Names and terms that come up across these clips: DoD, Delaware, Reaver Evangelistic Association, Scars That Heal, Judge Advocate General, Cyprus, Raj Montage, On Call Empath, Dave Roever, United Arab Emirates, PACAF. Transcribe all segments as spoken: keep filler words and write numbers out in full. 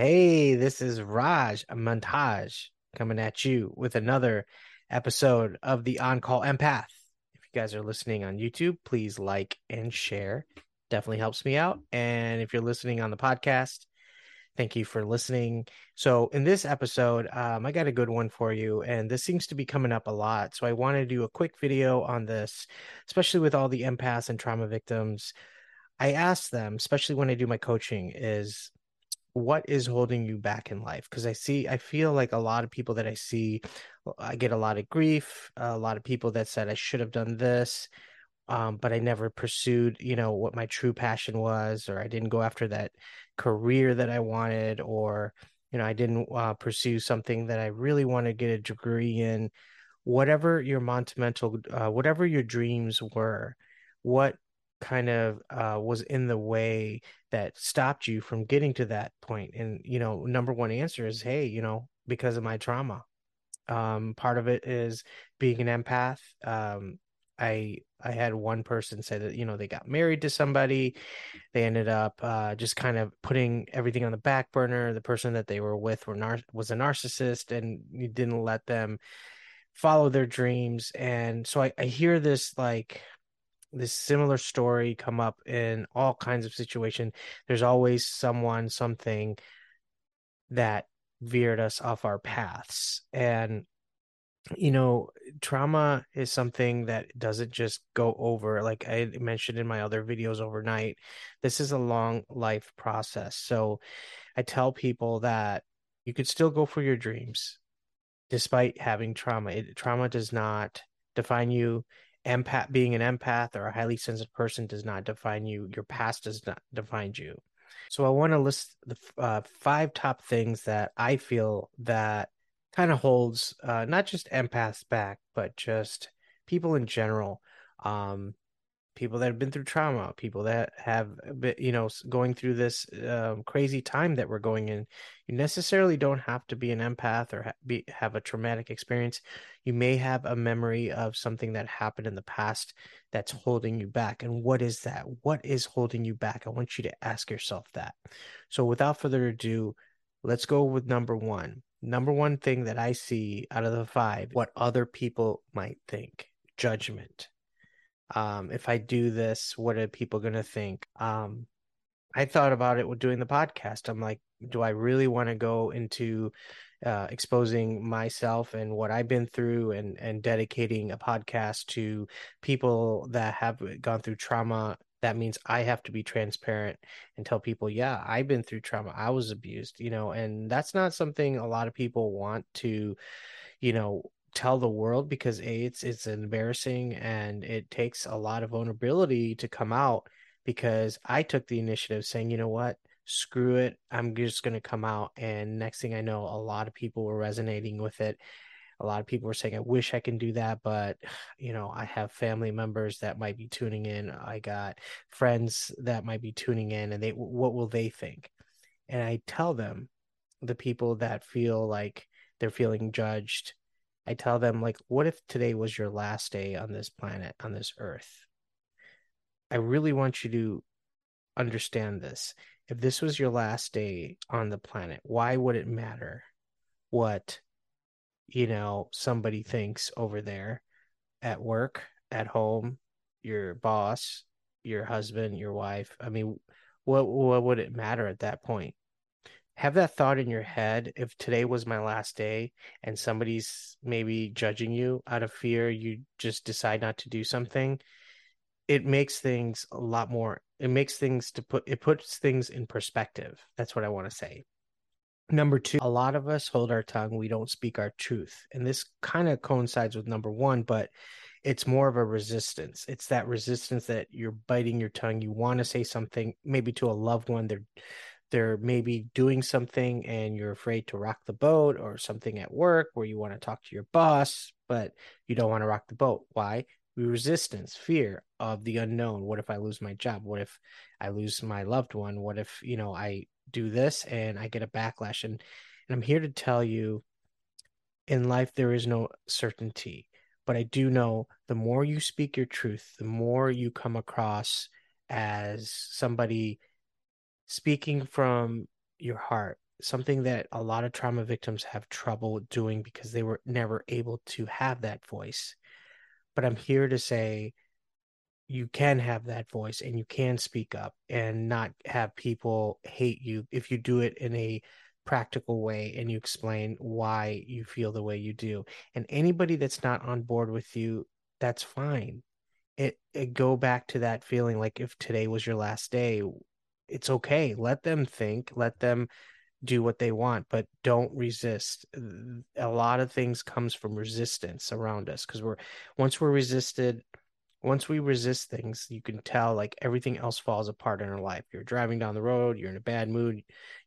Hey, this is Raj Montage coming at you with another episode of the On Call Empath. If you guys are listening on YouTube, please like and share. Definitely helps me out. And if you're listening on the podcast, thank you for listening. So in this episode, um, I got a good one for you, and this seems to be coming up a lot. So I want to do a quick video on this, especially with all the empaths and trauma victims. I ask them, especially when I do my coaching, is what is holding you back in life? Because I see, I feel like a lot of people that I see, I get a lot of grief, a lot of people that said I should have done this, um, but I never pursued, you know, what my true passion was, or I didn't go after that career that I wanted, or, you know, I didn't uh, pursue something that I really want to get a degree in. Whatever your monumental, uh, whatever your dreams were, what kind of uh, was in the way that stopped you from getting to that point? And, you know, number one answer is, hey, you know, because of my trauma. Um, part of it is being an empath. Um, I, I had one person say that, you know, they got married to somebody. They ended up uh, just kind of putting everything on the back burner. The person that they were with were nar- was a narcissist, and you didn't let them follow their dreams. And so I, I hear this, like, this similar story come up in all kinds of situations. There's always someone, something that veered us off our paths. And, you know, trauma is something that doesn't just go over. Like I mentioned in my other videos overnight, this is a long life process. So I tell people that you could still go for your dreams despite having trauma. It, trauma does not define you. Empath, being an empath or a highly sensitive person does not define you. Your past does not define you. So I want to list the uh, five top things that I feel that kind of holds uh, not just empaths back, but just people in general, um, people that have been through trauma, people that have been, you know, going through this um, crazy time that we're going in. You necessarily don't have to be an empath or ha- be, have a traumatic experience. You may have a memory of something that happened in the past that's holding you back. And what is that? What is holding you back? I want you to ask yourself that. So without further ado, let's go with number one. Number one thing that I see out of the five, what other people might think: judgment. Um, if I do this, what are people going to think? Um, I thought about it with doing the podcast. I'm like, do I really want to go into uh, exposing myself and what I've been through, and, and dedicating a podcast to people that have gone through trauma? That means I have to be transparent and tell people, yeah, I've been through trauma. I was abused, you know, and that's not something a lot of people want to, you know, tell the world, because A, it's, it's embarrassing, and it takes a lot of vulnerability to come out, because I took the initiative saying, you know what, screw it. I'm just going to come out. And next thing I know, a lot of people were resonating with it. A lot of people were saying, I wish I can do that, but, you know, I have family members that might be tuning in. I got friends that might be tuning in, and they, what will they think? And I tell them, the people that feel like they're feeling judged, I tell them, like, what if today was your last day on this planet, on this earth? I really want you to understand this. If this was your last day on the planet, why would it matter what, you know, somebody thinks over there at work, at home, your boss, your husband, your wife? I mean, what what would it matter at that point? Have that thought in your head. If today was my last day and somebody's maybe judging you out of fear, you just decide not to do something. It makes things a lot more, it makes things to put, it puts things in perspective. That's what I want to say. Number two, a lot of us hold our tongue. We don't speak our truth. And this kind of coincides with number one, but it's more of a resistance. It's that resistance that you're biting your tongue. You want to say something maybe to a loved one. They're they're maybe doing something and you're afraid to rock the boat, or something at work where you want to talk to your boss, but you don't want to rock the boat. Why? Resistance, fear of the unknown. What if I lose my job? What if I lose my loved one? What if, you know, I do this and I get a backlash? And, and I'm here to tell you, in life, there is no certainty, but I do know the more you speak your truth, the more you come across as somebody speaking from your heart, something that a lot of trauma victims have trouble doing because they were never able to have that voice. But I'm here to say you can have that voice and you can speak up and not have people hate you if you do it in a practical way and you explain why you feel the way you do. And anybody that's not on board with you, that's fine. It, it go back to that feeling like if today was your last day, it's okay. Let them think, let them do what they want, but don't resist. A lot of things comes from resistance around us because we're once we're resisted, once we resist things, you can tell like everything else falls apart in our life. You're driving down the road, you're in a bad mood,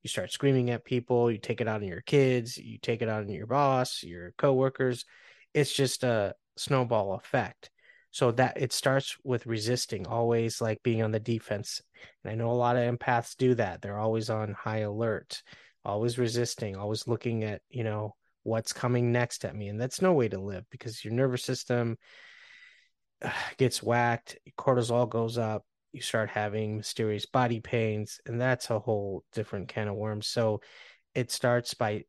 you start screaming at people, you take it out on your kids, you take it out on your boss, your coworkers. It's just a snowball effect. So that it starts with resisting, always like being on the defense. And I know a lot of empaths do that. They're always on high alert, always resisting, always looking at, you know, what's coming next at me. And that's no way to live because your nervous system gets whacked, cortisol goes up, you start having mysterious body pains, and that's a whole different can of worms. So it starts by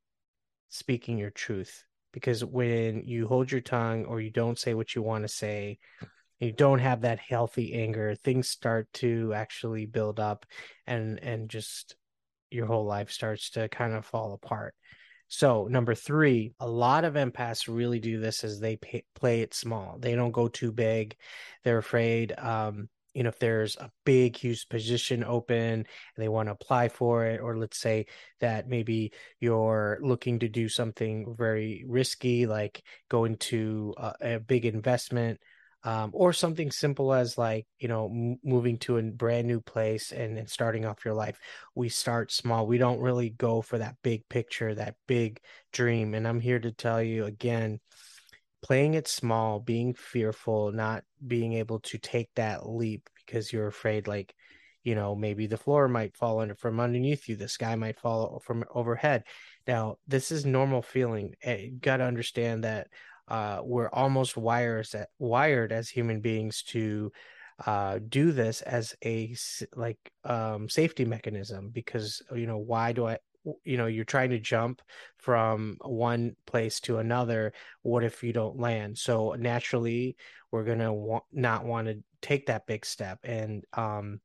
speaking your truth, because when you hold your tongue or you don't say what you want to say, you don't have that healthy anger, things start to actually build up and and just your whole life starts to kind of fall apart. So number three, a lot of empaths really do this is they pay, play it small. They don't go too big. They're afraid, um, you know, if there's a big, huge position open and they want to apply for it, or let's say that maybe you're looking to do something very risky, like go into a, a big investment, um, or something simple as like, you know, m- moving to a brand new place and, and starting off your life. We start small. We don't really go for that big picture, that big dream. And I'm here to tell you again, playing it small, being fearful, not being able to take that leap because you're afraid, like, you know, maybe the floor might fall under from underneath you. The sky might fall from overhead. Now, this is normal feeling. You got to understand that uh, we're almost wires that, wired as human beings to uh, do this as a like um, safety mechanism because, you know, why do I? You know, you're trying to jump from one place to another. What if you don't land? So naturally, we're going to wa- not want to take that big step. And, um,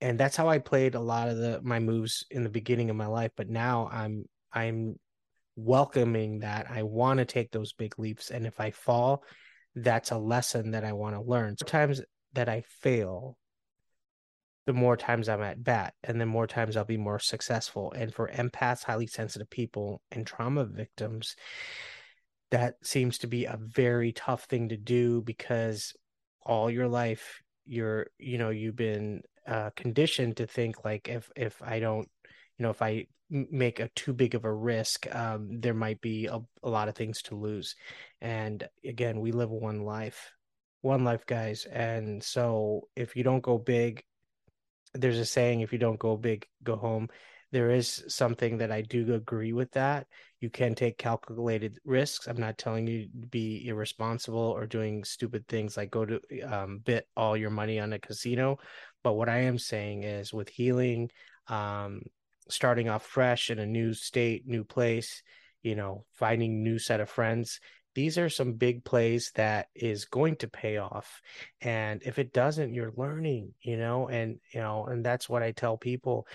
and that's how I played a lot of the, my moves in the beginning of my life. But now I'm, I'm welcoming that. I want to take those big leaps. And if I fall, that's a lesson that I want to learn. Sometimes that I fail, the more times I'm at bat, and the more times I'll be more successful. And for empaths, highly sensitive people, and trauma victims, that seems to be a very tough thing to do because all your life, you're, you know, you've been uh, conditioned to think like, if, if I don't, you know, if I make a too big of a risk, um, there might be a, a lot of things to lose. And again, we live one life, one life, guys. And so if you don't go big, there's a saying, if you don't go big, go home. There is something that I do agree with that. You can take calculated risks. I'm not telling you to be irresponsible or doing stupid things like go to um, bet all your money on a casino. But what I am saying is with healing, um, starting off fresh in a new state, new place, you know, finding new set of friends, these are some big plays that is going to pay off. And if it doesn't, you're learning, you know, and, you know, and that's what I tell people.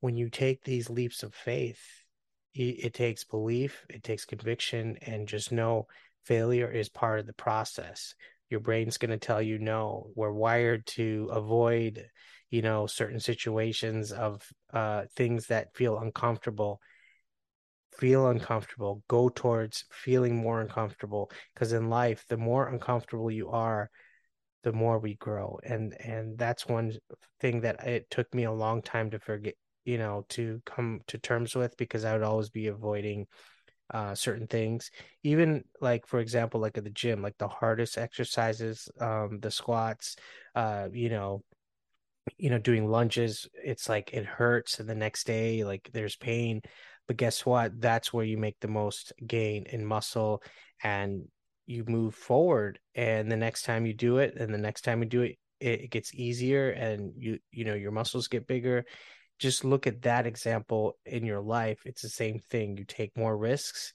When you take these leaps of faith, it, it takes belief, it takes conviction, and just know failure is part of the process. Your brain's going to tell you, no, we're wired to avoid, you know, certain situations of uh, things that feel uncomfortable. Feel uncomfortable, go towards feeling more uncomfortable, because in life, the more uncomfortable you are, the more we grow. And, and that's one thing that it took me a long time to forget, you know, to come to terms with, because I would always be avoiding uh, certain things. Even like, for example, like at the gym, like the hardest exercises, um, the squats, uh, you know, you know, doing lunges, it's like, it hurts. And the next day, like there's pain. But guess what? That's where you make the most gain in muscle, and you move forward. And the next time you do it, and the next time you do it, it, it gets easier, and you, you know, your muscles get bigger. just look at that example in your life. It's the same thing. You take more risks,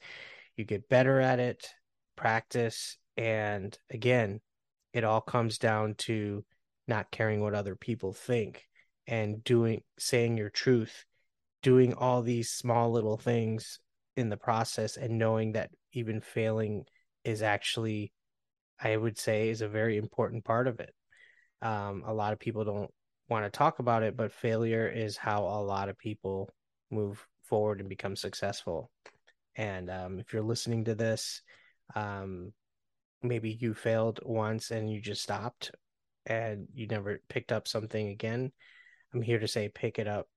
you get better at it, practice. And again, it all comes down to not caring what other people think and doing, saying your truth, doing all these small little things in the process, and knowing that even failing is actually, I would say, is a very important part of it. Um, a lot of people don't want to talk about it, but failure is how a lot of people move forward and become successful. And um, if you're listening to this, um, maybe you failed once and you just stopped and you never picked up something again. I'm here to say, pick it up,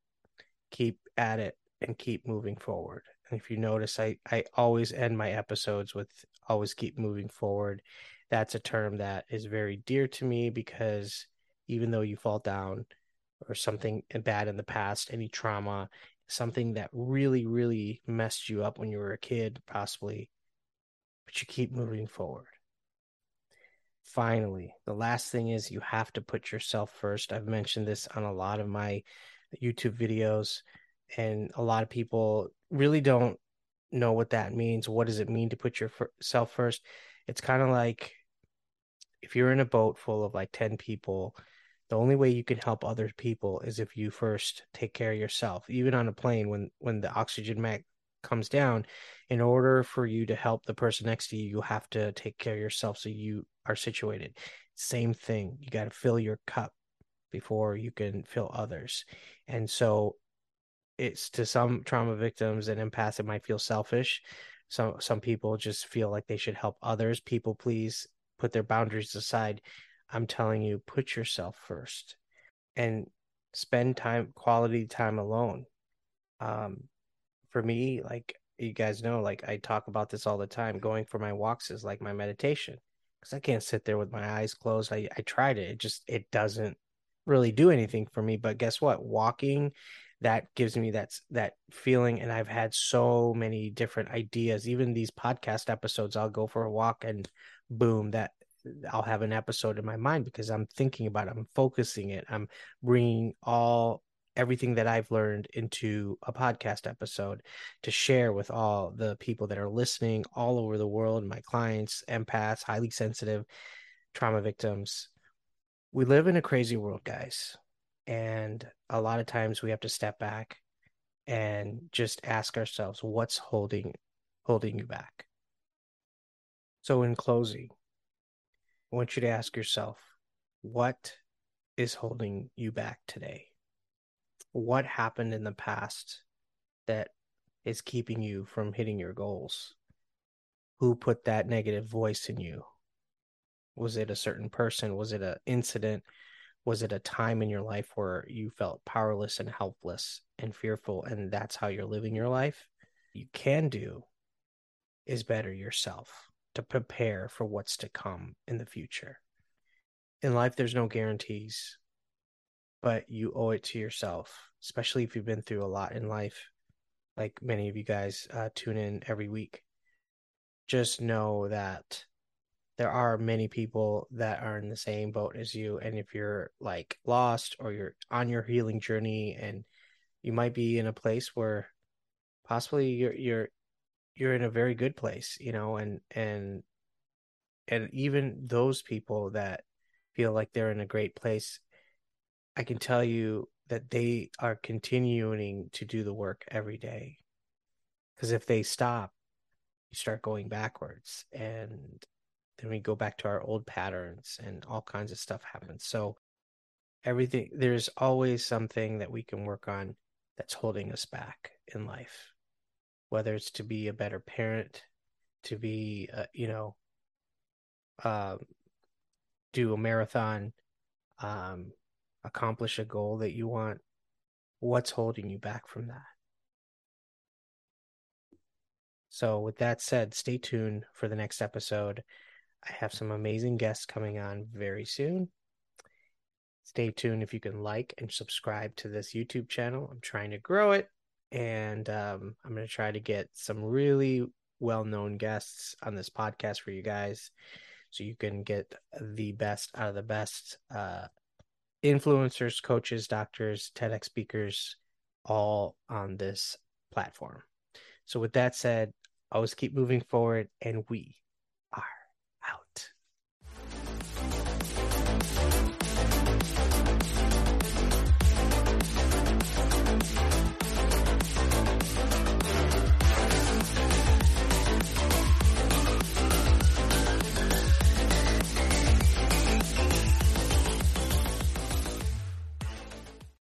keep at it, and keep moving forward. And if you notice, I, I always end my episodes with always keep moving forward. That's a term that is very dear to me, because even though you fall down or something bad in the past, any trauma, something that really, really messed you up when you were a kid, possibly, but you keep moving forward. Finally, the last thing is you have to put yourself first. I've mentioned this on a lot of my YouTube videos, and a lot of people really don't know what that means. What does it mean to put yourself first? It's kind of like if you're in a boat full of like ten people, the only way you can help other people is if you first take care of yourself. Even on a plane, when when the oxygen mask comes down, in order for you to help the person next to you, you have to take care of yourself so you are situated. Same thing. You got to fill your cup before you can fill others. And so it's, to some trauma victims and empaths, it might feel selfish. Some, some people just feel like they should help others. People please, put their boundaries aside. I'm telling you, put yourself first and spend time, quality time alone. Um, For me, like you guys know, like I talk about this all the time, going for my walks is like my meditation, because I can't sit there with my eyes closed. I, I tried it. It just, it doesn't really do anything for me. But guess what? Walking, that gives me that, that feeling. And I've had so many different ideas, even these podcast episodes. I'll go for a walk and boom, that I'll have an episode in my mind because I'm thinking about it. I'm focusing it. I'm bringing all everything that I've learned into a podcast episode to share with all the people that are listening all over the world, my clients, empaths, highly sensitive, trauma victims. We live in a crazy world, guys. And a lot of times we have to step back and just ask ourselves, what's holding, holding you back? So in closing, I want you to ask yourself, what is holding you back today? What happened in the past that is keeping you from hitting your goals? Who put that negative voice in you? Was it a certain person? Was it an incident? Was it a time in your life where you felt powerless and helpless and fearful, and that's how you're living your life? You can do is better yourself to prepare for what's to come in the future. In life, there's no guarantees. But you owe it to yourself, especially if you've been through a lot in life, like many of you guys uh, tune in every week. Just know that there are many people that are in the same boat as you. And if you're like lost or you're on your healing journey and you might be in a place where possibly you're, you're, you're in a very good place, you know, and, and, and even those people that feel like they're in a great place, I can tell you that they are continuing to do the work every day, because if they stop, you start going backwards, and then we go back to our old patterns and all kinds of stuff happens. So everything, there's always something that we can work on that's holding us back in life, whether it's to be a better parent, to be, uh, you know, uh, do a marathon, um, accomplish a goal that you want. What's holding you back from that? So with that said, stay tuned for the next episode. I have some amazing guests coming on very soon. Stay tuned if you can like and subscribe to this YouTube channel. I'm trying to grow it, and um, I'm going to try to get some really well-known guests on this podcast for you guys, so you can get the best out of the best uh influencers, coaches, doctors, TEDx speakers, all on this platform. So with that said, always keep moving forward, and we